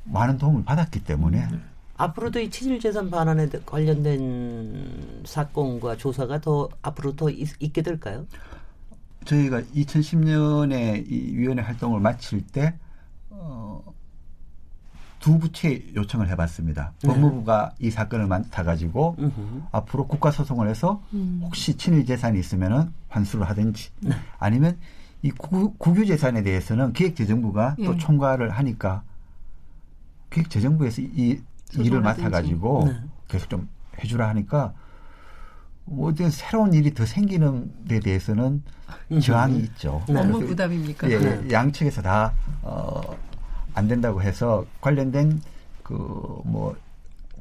많은 도움을 받았기 때문에 네. 앞으로도 이 친일재산 반환에 관련된 사건과 조사가 더 앞으로 더 있, 있게 될까요? 저희가 이천십 년에 이 위원회 활동을 마칠 때 어, 두 부처에 요청을 해봤습니다. 네. 법무부가 이 사건을 맡아가지고 으흠. 앞으로 국가소송을 해서 음. 혹시 친일재산이 있으면 환수를 하든지 네. 아니면 이 구, 국유재산에 대해서는 기획재정부가 예. 또 총괄을 하니까 기획재정부에서 이 일을 맡아가지고 네. 계속 좀 해주라 하니까 뭐든 새로운 일이 더 생기는 데 대해서는 으흠. 저항이 있죠. 업무 네. 부담입니까? 예, 네. 양측에서 다... 어, 안 된다고 해서 관련된 그 뭐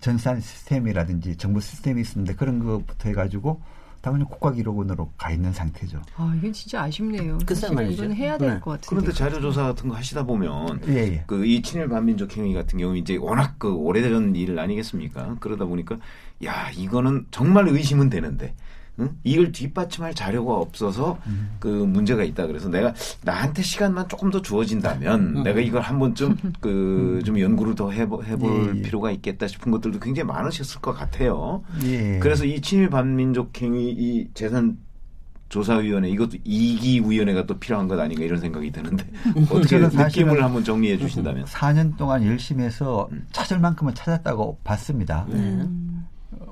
전산 시스템이라든지 정보 시스템이 있었는데 그런 것부터 해가지고 당연히 국가기록원으로 가 있는 상태죠. 아, 이건 진짜 아쉽네요. 사실 이건 해야 될 것 같은데. 그런데 자료조사 같은 거 하시다 보면 예, 예. 그 이 친일 반민족 행위 같은 경우 이제 워낙 그 오래된 일 아니겠습니까? 그러다 보니까 야 이거는 정말 의심은 되는데 응? 이걸 뒷받침할 자료가 없어서 음. 그 문제가 있다. 그래서 내가 나한테 시간만 조금 더 주어진다면 음. 내가 이걸 한 번쯤 그 좀 연구를 더 해보, 해볼 예, 예. 필요가 있겠다 싶은 것들도 굉장히 많으셨을 것 같아요. 예. 그래서 이 친일 반민족 행위 이 재산 조사위원회 이것도 이 기 위원회가 또 필요한 것 아닌가 이런 생각이 드는데 어떻게 느낌을 한번 정리해 주신다면. 사 년 동안 열심히 해서 찾을 만큼은 찾았다고 봤습니다. 네.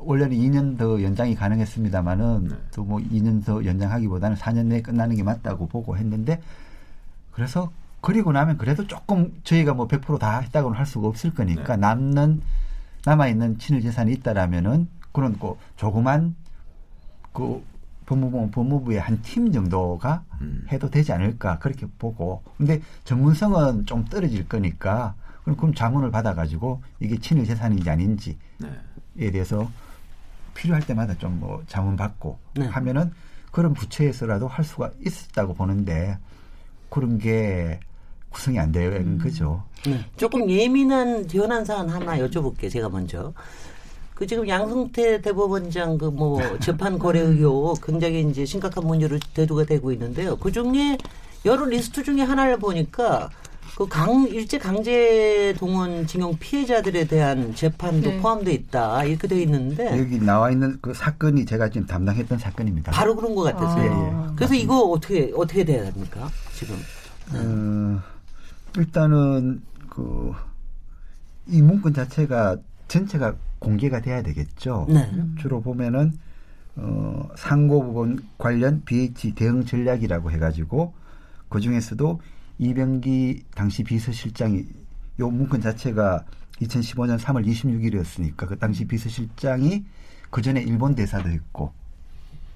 원래는 이 년 더 연장이 가능했습니다만은 네. 또 뭐 이 년 더 연장하기보다는 사 년 내에 끝나는 게 맞다고 보고 했는데 그래서 그리고 나면 그래도 조금 저희가 뭐 백 퍼센트 다 했다고는 할 수가 없을 거니까 네. 남는 남아 있는 친일 재산이 있다라면은 그런 그 조그만 그 법무부 법무부의 한 팀 정도가 음. 해도 되지 않을까 그렇게 보고 근데 전문성은 좀 떨어질 거니까 그럼 그럼 자문을 받아가지고 이게 친일 재산인지 아닌지. 네. 에 대해서 필요할 때마다 좀 뭐 자문받고 네. 하면은 그런 부처에서라도 할 수가 있었다고 보는데 그런 게 구성이 안 되는 음. 거죠. 네. 조금 예민한 변한 사안 하나 여쭤볼게요. 제가 먼저. 그 지금 양승태 대법원장 그 뭐 재판 거래 의혹 굉장히 이제 심각한 문제로 대두가 되고 있는데요. 그 중에 여러 리스트 중에 하나를 보니까 그 강, 일제 강제 동원 징용 피해자들에 대한 재판도 네. 포함되어 있다. 이렇게 되어 있는데. 여기 나와 있는 그 사건이 제가 지금 담당했던 사건입니다. 바로 그런 것 같았어요. 아, 예, 예. 그래서 이거 어떻게, 어떻게 돼야 됩니까? 지금. 어, 일단은 그, 이 문건 자체가 전체가 공개가 돼야 되겠죠. 네. 주로 보면은, 어, 상고부분 관련 비에이치 대응 전략이라고 해가지고 그 중에서도 이병기 당시 비서실장이 이 문건 자체가 이천십오 년 삼월 이십육일이었으니까 그 당시 비서실장이 그 전에 일본 대사도 했고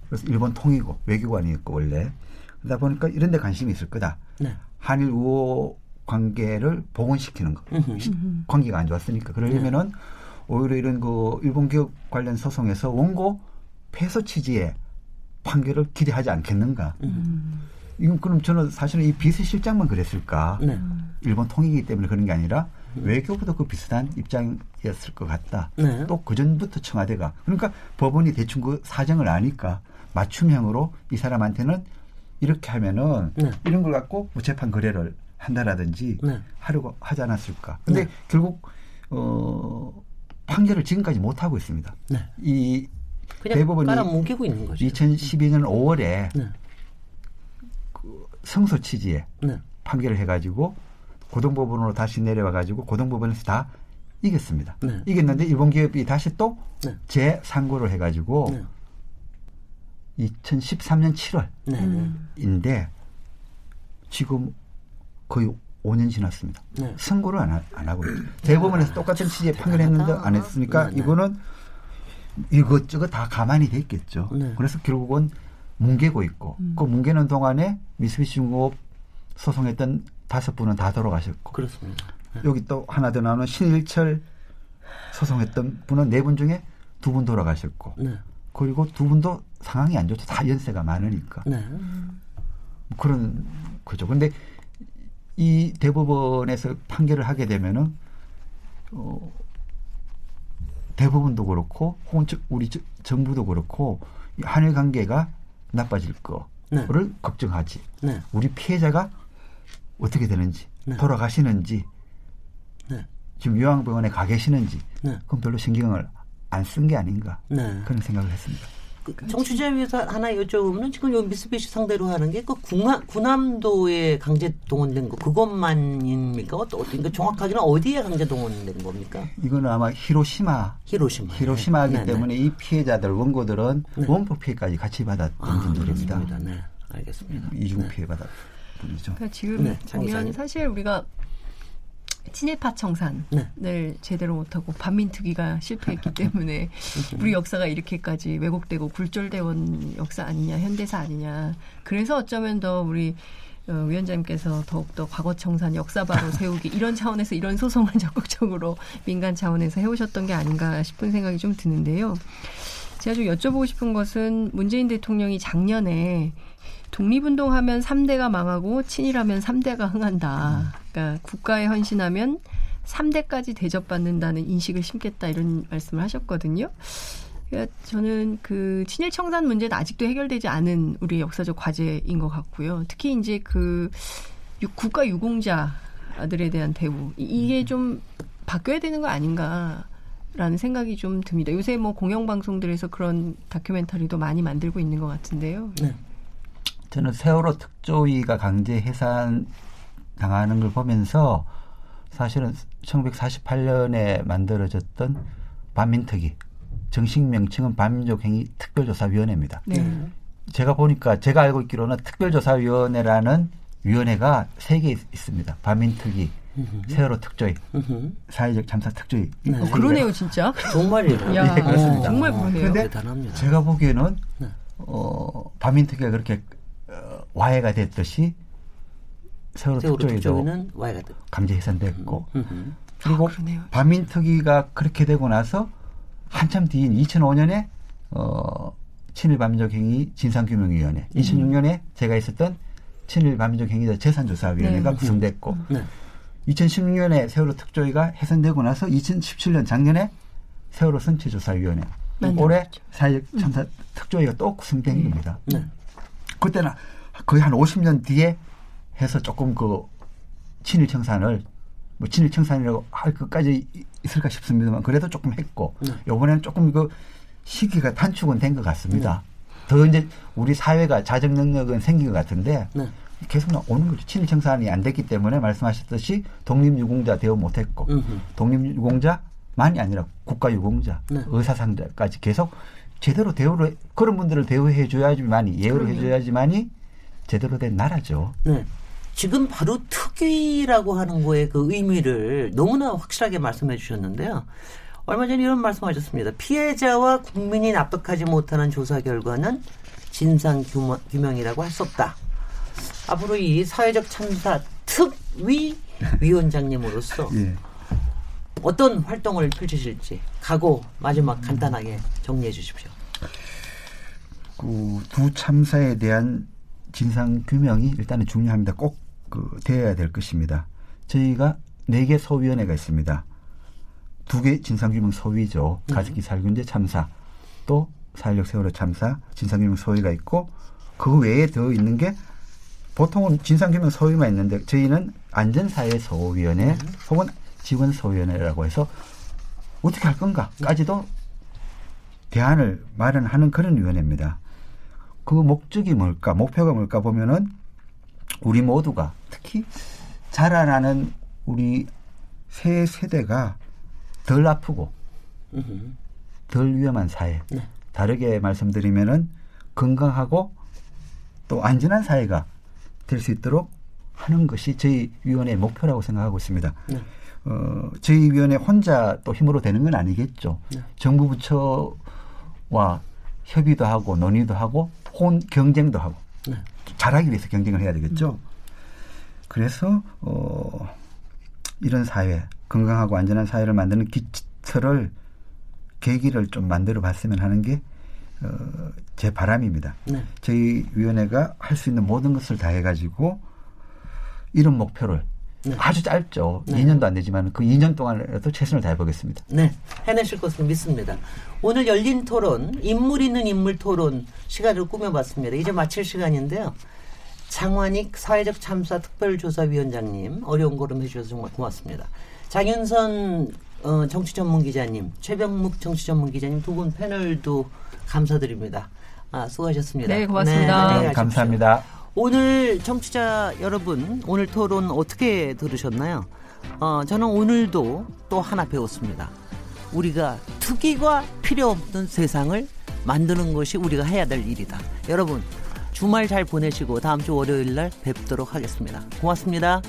그래서 일본 통이고 외교관이었고 원래 그러다 보니까 이런 데 관심이 있을 거다. 네. 한일 우호 관계를 복원시키는 거. 관계가 안 좋았으니까. 그러려면은 오히려 이런 그 일본 기업 관련 소송에서 원고 패소 취지의 판결을 기대하지 않겠는가. 음. 이건 그럼 저는 사실은 이 비서실장만 그랬을까? 네. 일본 통일이기 때문에 그런 게 아니라 외교부도 그 비슷한 입장이었을 것 같다. 네. 또 그전부터 청와대가. 그러니까 법원이 대충 그 사정을 아니까 맞춤형으로 이 사람한테는 이렇게 하면은 네. 이런 걸 갖고 무재판 거래를 한다라든지 네. 하려고 하지 않았을까. 근데 네. 결국, 어, 판결을 지금까지 못하고 있습니다. 네. 이 대법원이 깔아뭉개고 있는 거죠. 이천십이 년 오월에 네. 성소 취지에 네. 판결을 해가지고 고등법원으로 다시 내려와가지고 고등법원에서 다 이겼습니다. 네. 이겼는데 일본 기업이 다시 또 네. 재상고를 해가지고 네. 이천십삼 년 칠월인데 네. 지금 거의 오 년 지났습니다. 네. 선고를 안, 안 하고 있죠. 대법원에서 똑같은 취지에 판결을 했는데 안 했으니까 네, 네. 이거는 이것저것 다 가만히 돼 있겠죠. 네. 그래서 결국은 뭉개고 있고 음. 그 뭉개는 동안에 미쓰비시 중공업 소송했던 다섯 분은 다 돌아가셨고 그렇습니다. 네. 여기 또 하나 더 나오는 신일철 소송했던 분은 네 분 중에 두 분 돌아가셨고 네. 그리고 두 분도 상황이 안 좋죠. 다 연세가 많으니까 네. 그런 거죠. 그런데 이 대법원에서 판결을 하게 되면은 어, 대법원도 그렇고 혹은 우리 정부도 그렇고 한일 관계가 나빠질 거를 네. 걱정하지. 네. 우리 피해자가 어떻게 되는지, 네. 돌아가시는지, 네. 지금 요양병원에 가 계시는지, 네. 그럼 별로 신경을 안 쓴 게 아닌가 네. 그런 생각을 했습니다. 그 정치자위에서 하나 여쭤보면 지금 요 미쓰비시 상대로 하는 게 그 군함도에 강제 동원된 거 그것만입니까? 어떤 그러니까 정확하게는 어디에 강제 동원된 겁니까? 이거는 아마 히로시마, 히로시마, 히로시마이기 네. 때문에 이 피해자들 원고들은 네. 원폭 피해까지 같이 받았던 아, 분들입니다. 그렇습니다. 네, 알겠습니다. 이중 네. 피해 받았던 분이죠. 그러니까 지금 네, 보면 사실 우리가 친일파 청산을 네. 제대로 못하고 반민특위가 실패했기 때문에 우리 역사가 이렇게까지 왜곡되고 굴절되어 온 역사 아니냐, 현대사 아니냐. 그래서 어쩌면 더 우리 위원장님께서 더욱더 과거 청산 역사바로 세우기 이런 차원에서 이런 소송을 적극적으로 민간 차원에서 해오셨던 게 아닌가 싶은 생각이 좀 드는데요. 제가 좀 여쭤보고 싶은 것은 문재인 대통령이 작년에 독립운동하면 삼 대가 망하고 친일하면 삼 대가 흥한다. 그러니까 국가에 헌신하면 삼 대까지 대접받는다는 인식을 심겠다 이런 말씀을 하셨거든요. 저는 그 친일 청산 문제는 아직도 해결되지 않은 우리의 역사적 과제인 것 같고요. 특히 이제 그 국가 유공자들에 대한 대우 이게 좀 바뀌어야 되는 거 아닌가라는 생각이 좀 듭니다. 요새 뭐 공영방송들에서 그런 다큐멘터리도 많이 만들고 있는 것 같은데요. 네. 저는 세월호 특조위가 강제 해산 당하는 걸 보면서 사실은 천구백사십팔 년에 만들어졌던 반민특위 정식 명칭은 반민족행위특별조사위원회입니다. 네. 제가 보니까 제가 알고 있기로는 특별조사위원회라는 위원회가 세 개 있습니다. 반민특위, 세월호 특조위, 사회적 참사 특조위. 네. 어, 그러네요, 진짜. 정말이에요. 야, 네, 그렇습니다. 정말 그러네요. 대단합니다. 제가 보기에는 어, 반민특위가 그렇게 어, 와해가 됐듯이 세월호, 세월호 특조위도 강제 해산됐고 음. 그리고 아, 반민특위가 그렇게 되고 나서 한참 뒤인 이천오 년에 어, 친일 반민족행위 진상규명위원회, 음. 이천육 년에 제가 있었던 친일 반민족행위자 재산조사위원회가 네. 구성됐고 네. 이천십육 년에 세월호 특조위가 해산되고 나서 이천십칠 년 작년에 세월호 선체조사위원회, 음. 올해 사회적 참사 음. 특조위가 또 구성된 음. 겁니다. 네. 그때는 거의 한 오십 년 뒤에 해서 조금 그 친일 청산을 뭐 친일 청산이라고 할 것까지 있을까 싶습니다만 그래도 조금 했고 네. 이번에는 조금 그 시기가 단축은 된 것 같습니다. 네. 더 이제 우리 사회가 자정 능력은 생긴 것 같은데 네. 계속 나오는 거죠. 친일 청산이 안 됐기 때문에 말씀하셨듯이 독립유공자 대우 못했고 으흠. 독립유공자만이 아니라 국가유공자, 네. 의사상자까지 계속 제대로 대우를 그런 분들을 대우해 줘야지만이 예우를 해 줘야지만이 제대로 된 나라죠. 네. 지금 바로 특위라고 하는 거의 그 의미를 너무나 확실하게 말씀해 주셨는데요. 얼마 전에 이런 말씀하셨습니다. 피해자와 국민이 납득하지 못하는 조사 결과는 진상규명이라고 할 수 없다. 앞으로 이 사회적 참사 특위 위원장님으로서 예. 어떤 활동을 펼치실지 각오 마지막 간단하게 정리해 주십시오. 그 두 참사에 대한 진상규명이 일단은 중요합니다. 꼭 그 되어야 될 것입니다. 저희가 네 개 소위원회가 있습니다. 두 개 진상규명 소위죠. 네. 가습기 살균제 참사, 또 사일육 세월호 참사 진상규명 소위가 있고 그 외에 더 있는 게 보통은 진상규명 소위만 있는데 저희는 안전사회 소위원회 네. 혹은 직원 소위원회라고 해서 어떻게 할 건가까지도 대안을 마련하는 그런 위원회입니다. 그 목적이 뭘까, 목표가 뭘까 보면은 우리 모두가 특히 자라나는 우리 새 세대가 덜 아프고 덜 위험한 사회, 네. 다르게 말씀드리면은 건강하고 또 안전한 사회가 될 수 있도록 하는 것이 저희 위원회의 목표라고 생각하고 있습니다. 네. 어, 저희 위원회 혼자 또 힘으로 되는 건 아니겠죠. 네. 정부 부처와 협의도 하고 논의도 하고 혼 경쟁도 하고 네. 잘하기 위해서 경쟁을 해야 되겠죠. 음. 그래서 어, 이런 사회, 건강하고 안전한 사회를 만드는 기틀을 계기를 좀 만들어봤으면 하는 게 어, 제 바람입니다. 네. 저희 위원회가 할 수 있는 모든 것을 다 해가지고 이런 목표를 네. 아주 짧죠. 네. 이 년도 안 되지만 그 이 년 동안이라도 최선을 다해보겠습니다. 네. 해내실 것으로 믿습니다. 오늘 열린 토론, 인물 있는 인물 토론 시간을 꾸며봤습니다. 이제 마칠 시간인데요. 장환익 사회적 참사 특별조사위원장님 어려운 걸음 해주셔서 정말 고맙습니다. 장윤선 어, 정치전문기자님, 최병묵 정치전문기자님 두 분 패널도 감사드립니다. 아, 수고하셨습니다. 네, 고맙습니다. 네, 감사합니다. 오늘 청취자 여러분, 오늘 토론 어떻게 들으셨나요? 어, 저는 오늘도 또 하나 배웠습니다. 우리가 특위가 필요 없는 세상을 만드는 것이 우리가 해야 될 일이다. 여러분, 주말 잘 보내시고 다음 주 월요일 날 뵙도록 하겠습니다. 고맙습니다.